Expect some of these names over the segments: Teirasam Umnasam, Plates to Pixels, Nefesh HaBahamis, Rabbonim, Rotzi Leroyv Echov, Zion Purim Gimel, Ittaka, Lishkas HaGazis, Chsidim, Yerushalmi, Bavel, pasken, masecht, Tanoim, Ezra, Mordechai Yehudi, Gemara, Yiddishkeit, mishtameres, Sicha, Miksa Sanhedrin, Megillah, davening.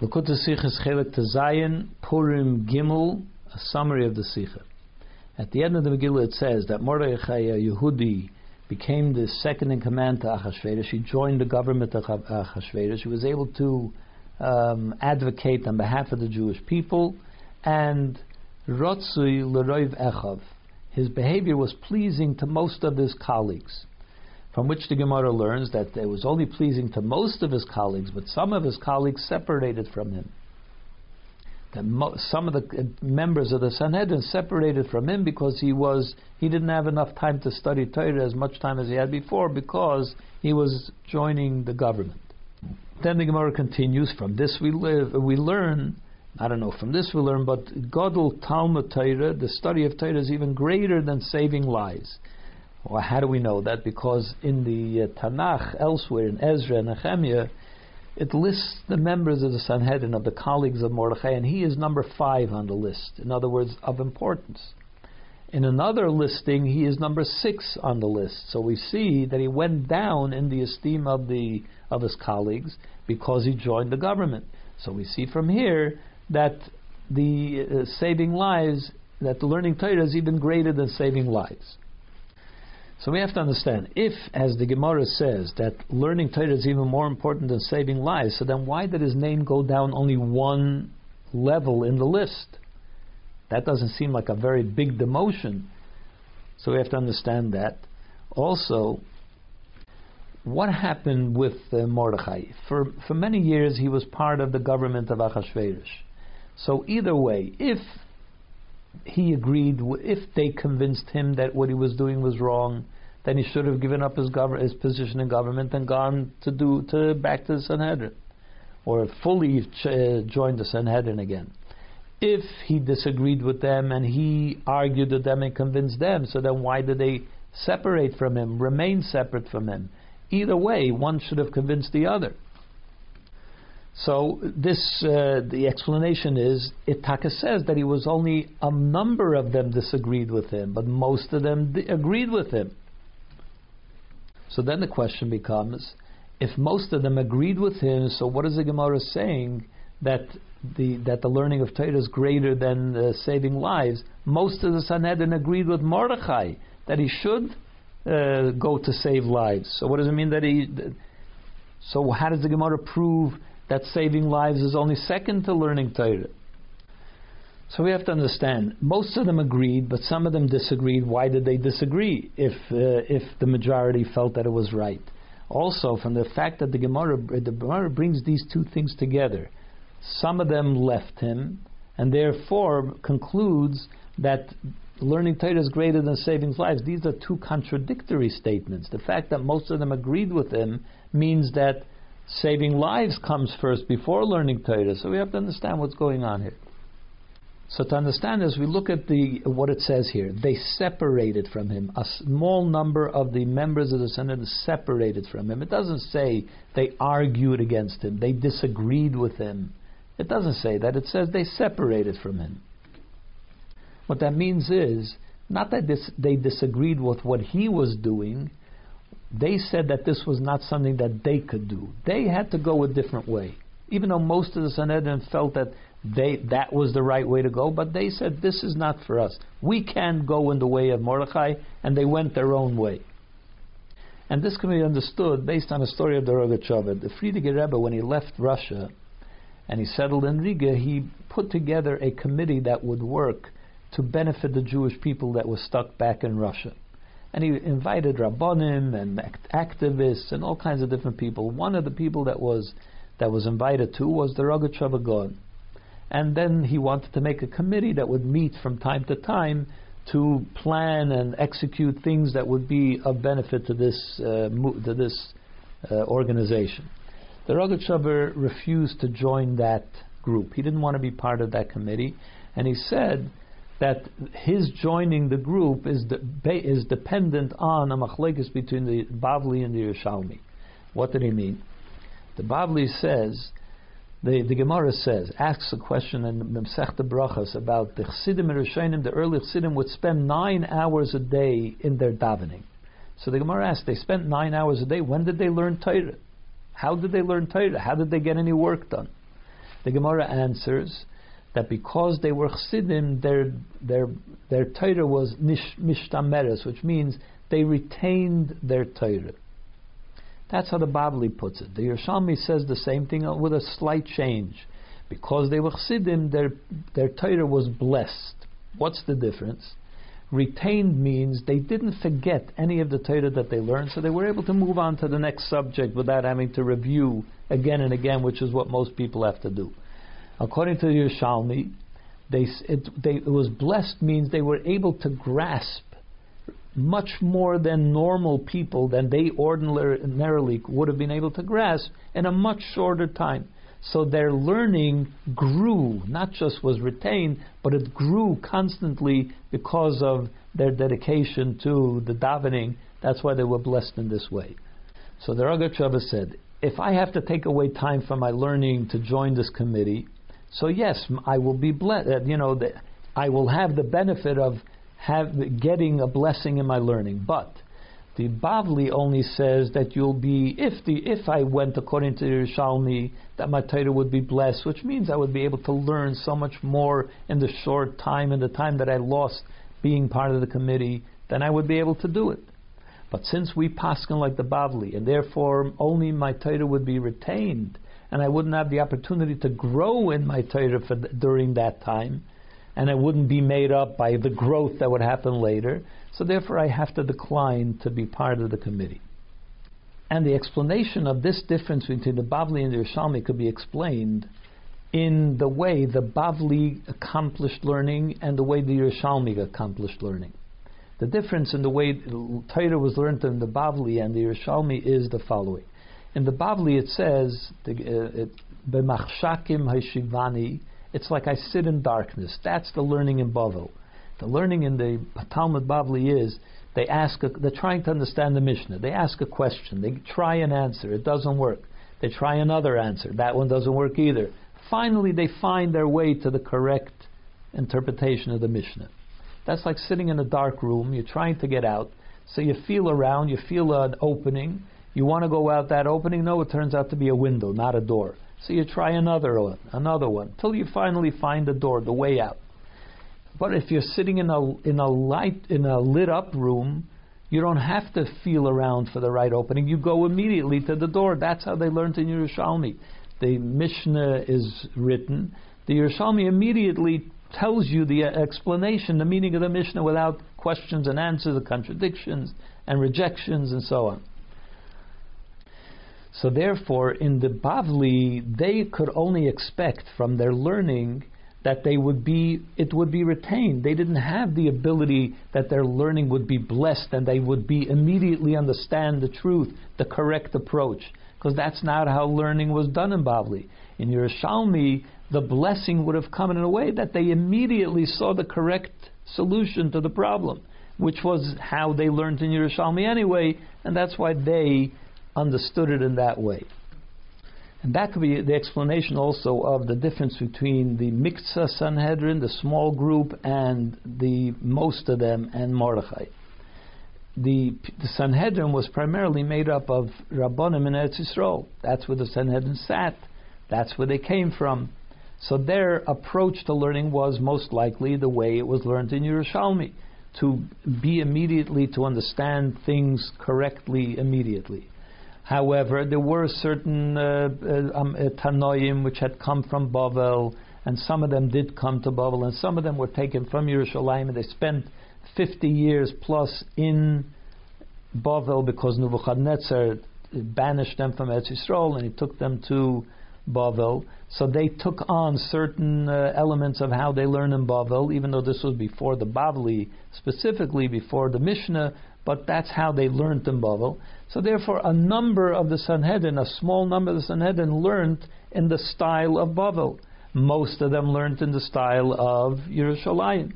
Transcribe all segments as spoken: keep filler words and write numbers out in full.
Lekut Sicha is Chelek to Zion Purim Gimel, a summary of the Sicha. At the end of the Megillah it says that Mordechai Yehudi became the second in command to Achashverosh. He joined the government of Achashverosh. He was able to um, advocate on behalf of the Jewish people. And Rotzi Leroyv Echov, his behavior was pleasing to most of his colleagues, from which the Gemara learns that it was only pleasing to most of his colleagues, but some of his colleagues separated from him. That mo- some of the members of the Sanhedrin separated from him because he was he didn't have enough time to study Torah, as much time as he had before, because he was joining the government. Then the Gemara continues. From this we live, we learn. I don't know. From this we learn, but Godol Talmud Torah, the study of Torah, is even greater than saving lives. Well, how do we know that? Because in the uh, Tanakh, elsewhere in Ezra and Nehemiah, it lists the members of the Sanhedrin, of the colleagues of Mordechai, and he is number five on the list. In other words, of importance. In another listing, he is number six on the list. So we see that he went down in the esteem of the of his colleagues because he joined the government. So we see from here that the uh, saving lives, that the learning Torah is even greater than saving lives. So we have to understand, if, as the Gemara says, that learning Torah is even more important than saving lives, so then why did his name go down only one level in the list? That doesn't seem like a very big demotion. So we have to understand that. Also, what happened with uh, Mordechai? For, for many years he was part of the government of Achashverosh. So either way, if he agreed, if they convinced him that what he was doing was wrong, then he should have given up his, gov- his position in government and gone to do to back to the Sanhedrin, or fully ch- uh, joined the Sanhedrin again. If he disagreed with them and he argued with them and convinced them, so then why did they separate from him, remain separate from him? Either way, one should have convinced the other. So this, uh, the explanation is, Ittaka says that he was only a number of them disagreed with him, but most of them di- agreed with him. So then the question becomes, if most of them agreed with him, so what is the Gemara saying that the that the learning of Torah is greater than uh, saving lives? Most of the Sanhedrin agreed with Mordechai that he should uh, go to save lives. So what does it mean that he? Th- so how does the Gemara prove that saving lives is only second to learning Torah? So we have to understand, most of them agreed, but some of them disagreed. Why did they disagree if uh, if the majority felt that it was right? Also, from the fact that the Gemara, the Gemara brings these two things together, some of them left him, and therefore concludes that learning Torah is greater than saving lives. These are two contradictory statements. The fact that most of them agreed with him means that saving lives comes first before learning Torah. So we have to understand what's going on here. So to understand this, we look at the what it says here. They separated from him. A small number of the members of the Sanhedrin separated from him. It doesn't say they argued against him. They disagreed with him. It doesn't say that. It says they separated from him. What that means is, not that this, they disagreed with what he was doing. They said that this was not something that they could do. They had to go a different way. Even though most of the Sanhedrin felt that they that was the right way to go, but they said, this is not for us. We can go in the way of Mordechai, and they went their own way. And this can be understood based on the story of the Rogatchover. The Friedrich Rebbe, when he left Russia and he settled in Riga, he put together a committee that would work to benefit the Jewish people that were stuck back in Russia. And he invited Rabbonim and act- activists and all kinds of different people. One of the people that was that was invited to was the Rogatchover Gaon. And then he wanted to make a committee that would meet from time to time to plan and execute things that would be of benefit to this uh, mo- to this uh, organization. The Rogatchover refused to join that group. He didn't want to be part of that committee, and he said that his joining the group is de- is dependent on a machlekes between the Bavli and the Yerushalmi. What did he mean? The Bavli says, the, the Gemara says, asks a question in masecht brachas about the Chsidim and rishonim. The early Chsidim would spend nine hours a day in their davening. So the Gemara asks, they spent nine hours a day. When did they learn Torah? How did they learn Torah? How did they get any work done? The Gemara answers that because they were Chsidim, their their their Torah was mishtameres, which means they retained their Torah. That's how the Bavli puts it. The Yerushalmi says the same thing with a slight change. Because they were Chsidim, their their Torah was blessed. What's the difference? Retained means they didn't forget any of the Torah that they learned, so they were able to move on to the next subject without having to review again and again, which is what most people have to do. According to the Yerushalmi, they, it, they, it was blessed means they were able to grasp much more than normal people, than they ordinarily would have been able to grasp in a much shorter time. So their learning grew, not just was retained, but it grew constantly because of their dedication to the davening. That's why they were blessed in this way. So the Rogatchover said, if I have to take away time from my learning to join this committee, so yes, I will be blessed. You know, the, I will have the benefit of have, getting a blessing in my learning, but the Bavli only says that you'll be, if the if I went according to Yerushalmi, that my Torah would be blessed, which means I would be able to learn so much more in the short time, in the time that I lost being part of the committee, then I would be able to do it. But since we pasken like the Bavli, and therefore only my Torah would be retained, and I wouldn't have the opportunity to grow in my Torah for th- during that time, and it wouldn't be made up by the growth that would happen later. So therefore I have to decline to be part of the committee. And the explanation of this difference between the Bavli and the Yerushalmi could be explained in the way the Bavli accomplished learning and the way the Yerushalmi accomplished learning. The difference in the way Torah was learned in the Bavli and the Yerushalmi is the following. In the Bavli it says, B'machshakim hashivani, it's like I sit in darkness. That's the learning in Bavel. The learning in the Talmud Bavli is they ask. A, they're trying to understand the Mishnah. They ask a question. They try an answer. It doesn't work. They try another answer. That one doesn't work either. Finally, they find their way to the correct interpretation of the Mishnah. That's like sitting in a dark room. You're trying to get out. So you feel around. You feel an opening. You want to go out that opening. No, it turns out to be a window, not a door. So you try another one, another one, till you finally find the door, the way out. But if you're sitting in a in a light in a lit up room, you don't have to feel around for the right opening. You go immediately to the door. That's how they learned in Yerushalmi. The Mishnah is written. The Yerushalmi immediately tells you the explanation, the meaning of the Mishnah without questions and answers, and contradictions and rejections and so on. So therefore, in the Bavli, they could only expect from their learning that they would be, it would be retained. They didn't have the ability that their learning would be blessed and they would be immediately understand the truth, the correct approach, because that's not how learning was done in Bavli. In Yerushalmi, the blessing would have come in a way that they immediately saw the correct solution to the problem, which was how they learned in Yerushalmi anyway, and that's why they understood it in that way. And that could be the explanation also of the difference between the Miksa Sanhedrin, the small group, and the most of them, and Mordechai. The, the Sanhedrin was primarily made up of Rabbonim and Eretz Yisrael. That's where the Sanhedrin sat. That's where they came from. So their approach to learning was most likely the way it was learned in Yerushalmi, to be immediately, to understand things correctly immediately. However, there were certain uh, uh, um, uh, Tanoim which had come from Bavel, and some of them did come to Bavel, and some of them were taken from Yerushalayim, and they spent fifty years plus in Bavel because Nebuchadnezzar banished them from Eretz Yisrael, and he took them to Bavel. So they took on certain uh, elements of how they learn in Bavel, even though this was before the Bavli, specifically before the Mishnah, but that's how they learned in Bavel. So therefore a number of the Sanhedrin, a small number of the Sanhedrin learned in the style of Bavel. Most of them learned in the style of Yerushalayim.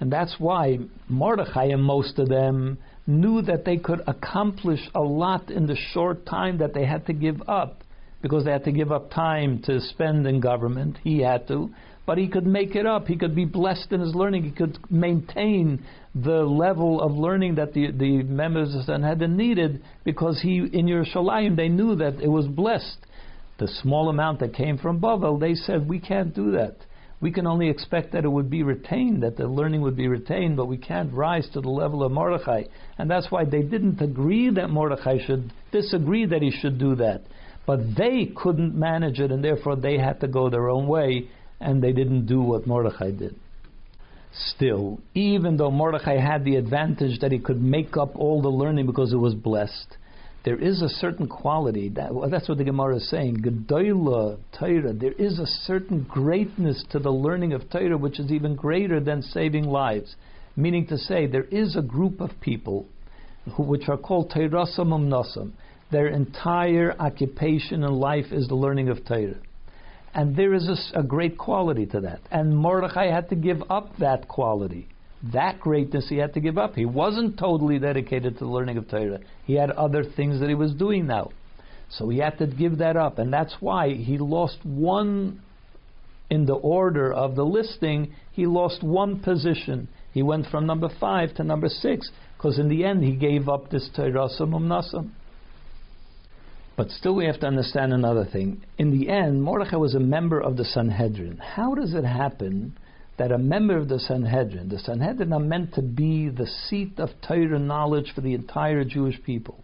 And that's why Mordechai and most of them knew that they could accomplish a lot in the short time that they had to give up, because they had to give up time to spend in government. He had to. But he could make it up. He could be blessed in his learning. He could maintain the level of learning that the, the members of Sanhedrin needed, because he in Yerushalayim they knew that it was blessed. The small amount that came from Bavel, they said, we can't do that. We can only expect that it would be retained, that the learning would be retained, but we can't rise to the level of Mordechai. And that's why they didn't agree that Mordechai should disagree that he should do that. But they couldn't manage it, and therefore they had to go their own way, and they didn't do what Mordechai did. Still, even though Mordechai had the advantage that he could make up all the learning because it was blessed, there is a certain quality, that, that's what the Gemara is saying, Gedola Torah, there is a certain greatness to the learning of Torah which is even greater than saving lives. Meaning to say, there is a group of people who, which are called Teirasam Umnasam. Their entire occupation in life is the learning of Torah. And there is a, a great quality to that. And Mordechai had to give up that quality. That greatness he had to give up. He wasn't totally dedicated to the learning of Torah. He had other things that he was doing now. So he had to give that up. And that's why he lost one, in the order of the listing, he lost one position. He went from number five to number six. Because in the end he gave up this Teirasam Umnasam. But still we have to understand another thing. In the end, Mordechai was a member of the Sanhedrin. How does it happen that a member of the Sanhedrin, the Sanhedrin are meant to be the seat of Torah knowledge for the entire Jewish people.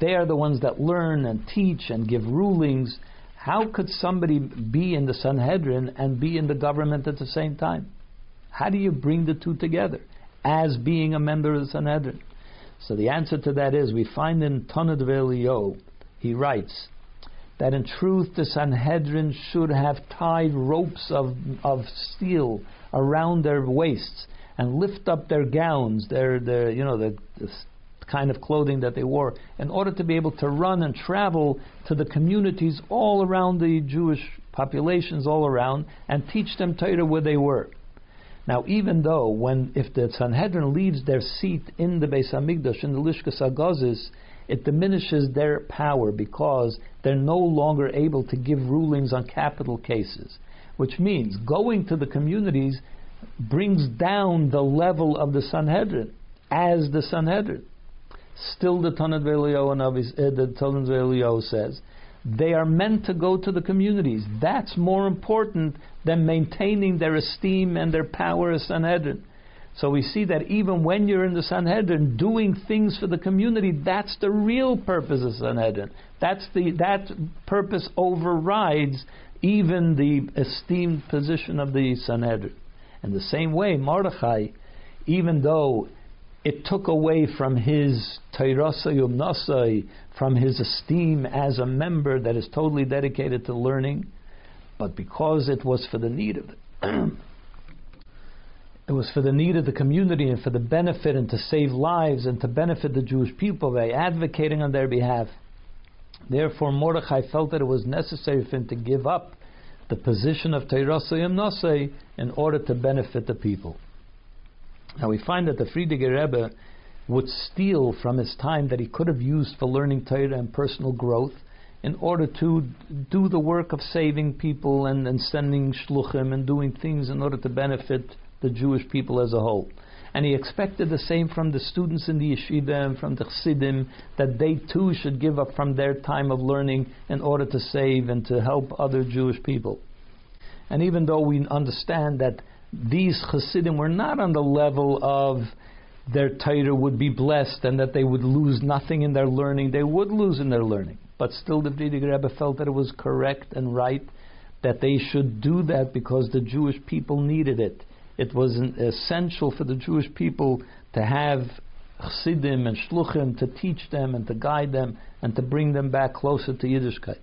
They are the ones that learn and teach and give rulings. How could somebody be in the Sanhedrin and be in the government at the same time? How do you bring the two together as being a member of the Sanhedrin? So the answer to that is, we find in Tana D'Vei Eliyahu, he writes that in truth the Sanhedrin should have tied ropes of, of steel around their waists and lift up their gowns, their, their you know, the, the kind of clothing that they wore, in order to be able to run and travel to the communities all around the Jewish populations all around and teach them Torah where they were. Now, even though when if the Sanhedrin leaves their seat in the Beis Hamikdash, in the Lishkas HaGazis, it diminishes their power because they're no longer able to give rulings on capital cases. Which means going to the communities brings down the level of the Sanhedrin as the Sanhedrin. Still, the Tana D'Vei Eliyahu says they are meant to go to the communities. That's more important than maintaining their esteem and their power as Sanhedrin. So we see that even when you're in the Sanhedrin, doing things for the community, that's the real purpose of Sanhedrin. That's the that purpose overrides even the esteemed position of the Sanhedrin. And the same way, Mordechai, even though it took away from his Teirasai Umnasai, from his esteem as a member that is totally dedicated to learning, but because it was for the need of it. It was for the need of the community and for the benefit and to save lives and to benefit the Jewish people by advocating on their behalf. Therefore, Mordechai felt that it was necessary for him to give up the position of Teirasai Umnasai in order to benefit the people. Now we find that the Friedrich Rebbe would steal from his time that he could have used for learning Torah and personal growth in order to do the work of saving people and, and sending shluchim and doing things in order to benefit the Jewish people as a whole. And he expected the same from the students in the yeshiva and from the Chsidim, that they too should give up from their time of learning in order to save and to help other Jewish people. And even though we understand that these Chsidim were not on the level of their Torah would be blessed and that they would lose nothing in their learning, they would lose in their learning. But still the Friedrich Rebbe felt that it was correct and right that they should do that because the Jewish people needed it. It was essential for the Jewish people to have Chsidim and Shluchim to teach them and to guide them and to bring them back closer to Yiddishkeit.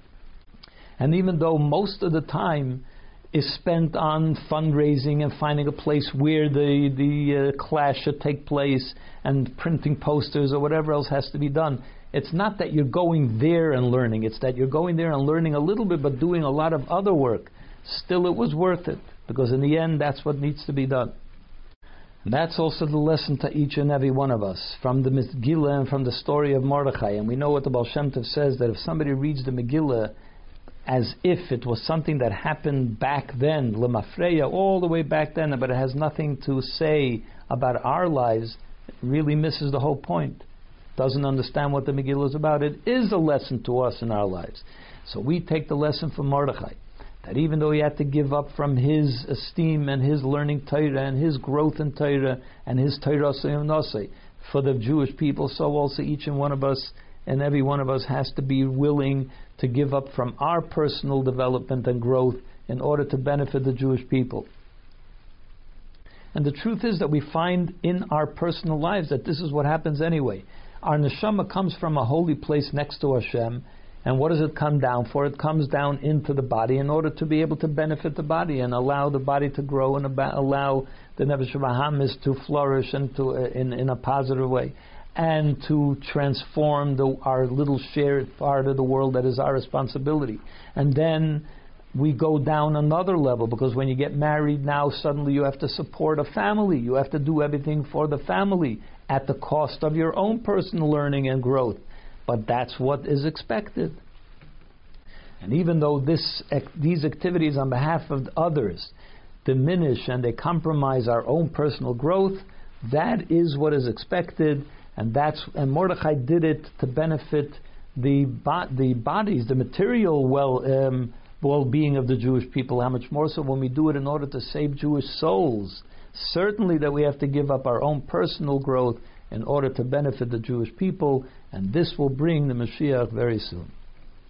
And even though most of the time is spent on fundraising and finding a place where the, the uh, clash should take place and printing posters or whatever else has to be done, it's not that you're going there and learning. It's that you're going there and learning a little bit but doing a lot of other work. Still, it was worth it. Because in the end, that's what needs to be done. And that's also the lesson to each and every one of us, from the Megillah and from the story of Mordechai. And we know what the Baal Shem Tov says, that if somebody reads the Megillah as if it was something that happened back then, Lemafreya, all the way back then, but it has nothing to say about our lives, it really misses the whole point. Doesn't understand what the Megillah is about. It is a lesson to us in our lives. So we take the lesson from Mordechai, that even though he had to give up from his esteem and his learning Torah and his growth in Torah and his Torah for the Jewish people, so also each and one of us and every one of us has to be willing to give up from our personal development and growth in order to benefit the Jewish people. And the truth is that we find in our personal lives that this is what happens anyway. Our neshama comes from a holy place next to Hashem, and what does it come down for? It comes down into the body in order to be able to benefit the body and allow the body to grow and allow the Nefesh HaBahamis to flourish and to, uh, in, in a positive way, and to transform the, our little shared part of the world that is our responsibility. And then we go down another level, because when you get married now, suddenly you have to support a family. You have to do everything for the family at the cost of your own personal learning and growth. But that's what is expected. And even though this, these activities on behalf of others diminish and they compromise our own personal growth, that is what is expected. And that's and Mordechai did it to benefit the the bodies, the material well um, well-being of the Jewish people. How much more so when we do it in order to save Jewish souls? Certainly that we have to give up our own personal growth in order to benefit the Jewish people, and this will bring the Mashiach very soon.